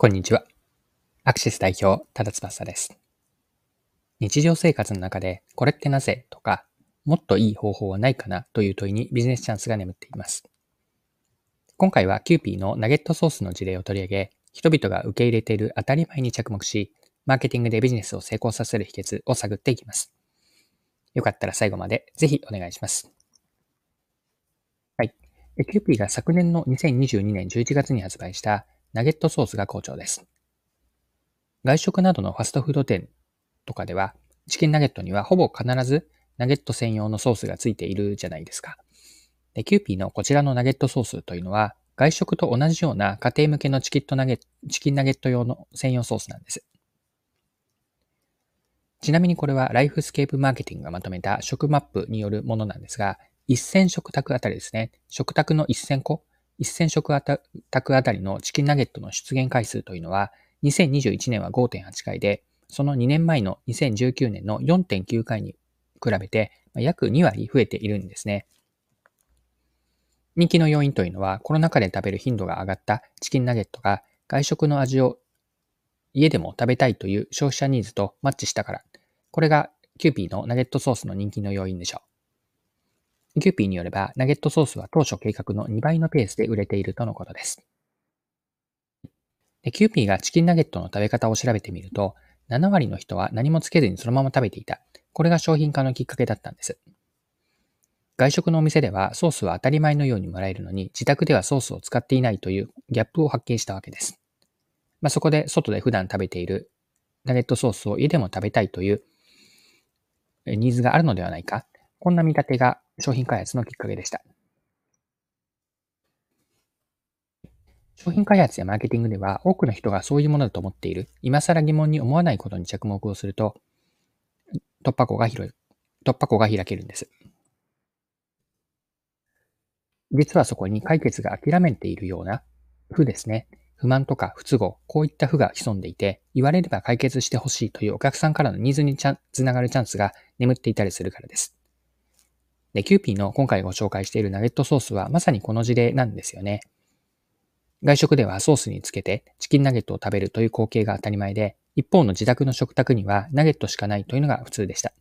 こんにちは。アクシス代表、多田翼です。日常生活の中で、これってなぜとか、もっといい方法はないかなという問いにビジネスチャンスが眠っています。今回はキューピーのナゲットソースの事例を取り上げ、人々が受け入れている当たり前に着目し、マーケティングでビジネスを成功させる秘訣を探っていきます。よかったら最後までぜひお願いします。はい。キューピーが昨年の2022年11月に発売したナゲットソースが好調です。外食などのファストフード店とかでは、チキンナゲットにはほぼ必ずナゲット専用のソースがついているじゃないですか。で、キューピーのこちらのナゲットソースというのは、外食と同じような家庭向けのチキンナゲット用の専用ソースなんです。ちなみにこれはライフスケープマーケティングがまとめた食マップによるものなんですが、1000食卓あたりですね。食卓の1000個。1000食卓あたりのチキンナゲットの出現回数というのは、2021年は 5.8 回で、その2年前の2019年の 4.9 回に比べて約2割増えているんですね。人気の要因というのは、コロナ禍で食べる頻度が上がったチキンナゲットが外食の味を家でも食べたいという消費者ニーズとマッチしたから。これがキューピーのナゲットソースの人気の要因でしょう。キューピーによれば、ナゲットソースは当初計画の2倍のペースで売れているとのことです。キューピーがチキンナゲットの食べ方を調べてみると、7割の人は何もつけずにそのまま食べていた。これが商品化のきっかけだったんです。外食のお店ではソースは当たり前のようにもらえるのに、自宅ではソースを使っていないというギャップを発見したわけです。そこで外で普段食べているナゲットソースを家でも食べたいというニーズがあるのではないか。こんな見立てが商品開発のきっかけでした。商品開発やマーケティングでは多くの人がそういうものだと思っている、今更疑問に思わないことに着目をすると突破口が開けるんです。実はそこに解決が諦めているような負ですね。不満とか不都合、こういった負が潜んでいて、言われれば解決してほしいというお客さんからのニーズにつながるチャンスが眠っていたりするからです。で、キューピーの今回ご紹介しているナゲットソースはまさにこの事例なんですよね。外食ではソースにつけてチキンナゲットを食べるという光景が当たり前で、一方の自宅の食卓にはナゲットしかないというのが普通でした。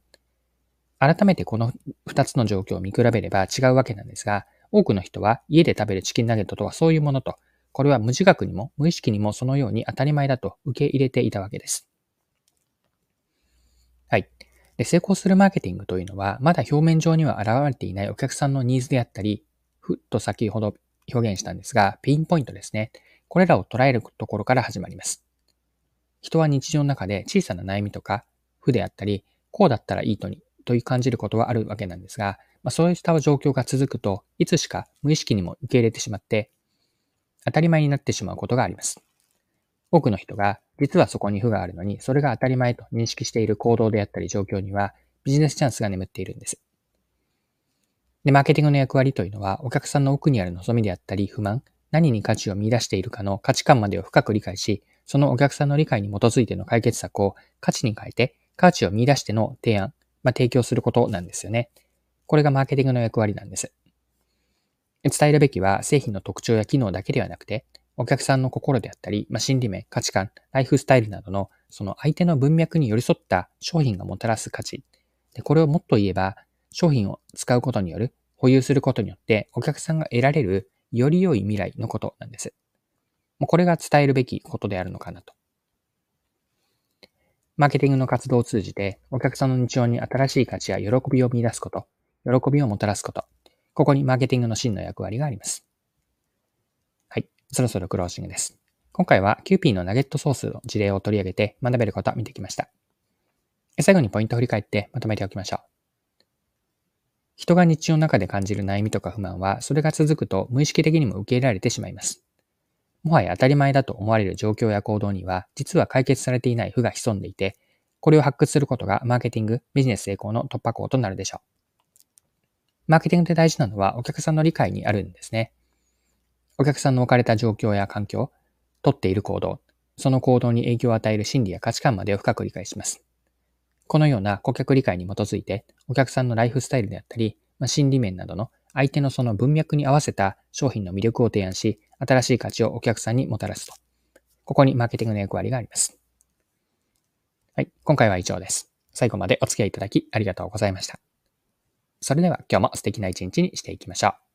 改めてこの2つの状況を見比べれば違うわけなんですが、多くの人は家で食べるチキンナゲットとはそういうものと、これは無自覚にも無意識にもそのように当たり前だと受け入れていたわけです。はい。で、成功するマーケティングというのは、まだ表面上には現れていないお客さんのニーズであったり、ふっと先ほど表現したんですが、ピンポイントですね。これらを捉えるところから始まります。人は日常の中で小さな悩みとか、負であったり、こうだったらいいのにという感じることはあるわけなんですが、そうした状況が続くと、いつしか無意識にも受け入れてしまって、当たり前になってしまうことがあります。多くの人が、実はそこに負があるのに、それが当たり前と認識している行動であったり状況には、ビジネスチャンスが眠っているんです。で、マーケティングの役割というのは、お客さんの奥にある望みであったり不満、何に価値を見出しているかの価値観までを深く理解し、そのお客さんの理解に基づいての解決策を価値に変えて、価値を見出しての提案、提供することなんですよね。これがマーケティングの役割なんです。伝えるべきは、製品の特徴や機能だけではなくて、お客さんの心であったり、心理面、価値観、ライフスタイルなどの、その相手の文脈に寄り添った商品がもたらす価値。で、これをもっと言えば、商品を使うことによる、保有することによって、お客さんが得られるより良い未来のことなんです。これが伝えるべきことであるのかなと。マーケティングの活動を通じて、お客さんの日常に新しい価値や喜びを見出すこと、喜びをもたらすこと、ここにマーケティングの真の役割があります。そろそろクロージングです。今回はキューピーのナゲットソースの事例を取り上げて学べることを見てきました。最後にポイントを振り返ってまとめておきましょう。人が日常の中で感じる悩みとか不満は、それが続くと無意識的にも受け入れられてしまいます。もはや当たり前だと思われる状況や行動には、実は解決されていない負が潜んでいて、これを発掘することがマーケティング、ビジネス成功の突破口となるでしょう。マーケティングで大事なのはお客さんの理解にあるんですね。お客さんの置かれた状況や環境、取っている行動、その行動に影響を与える心理や価値観までを深く理解します。このような顧客理解に基づいて、お客さんのライフスタイルであったり、心理面などの相手のその文脈に合わせた商品の魅力を提案し、新しい価値をお客さんにもたらすと。ここにマーケティングの役割があります。はい、今回は以上です。最後までお付き合いいただきありがとうございました。それでは今日も素敵な一日にしていきましょう。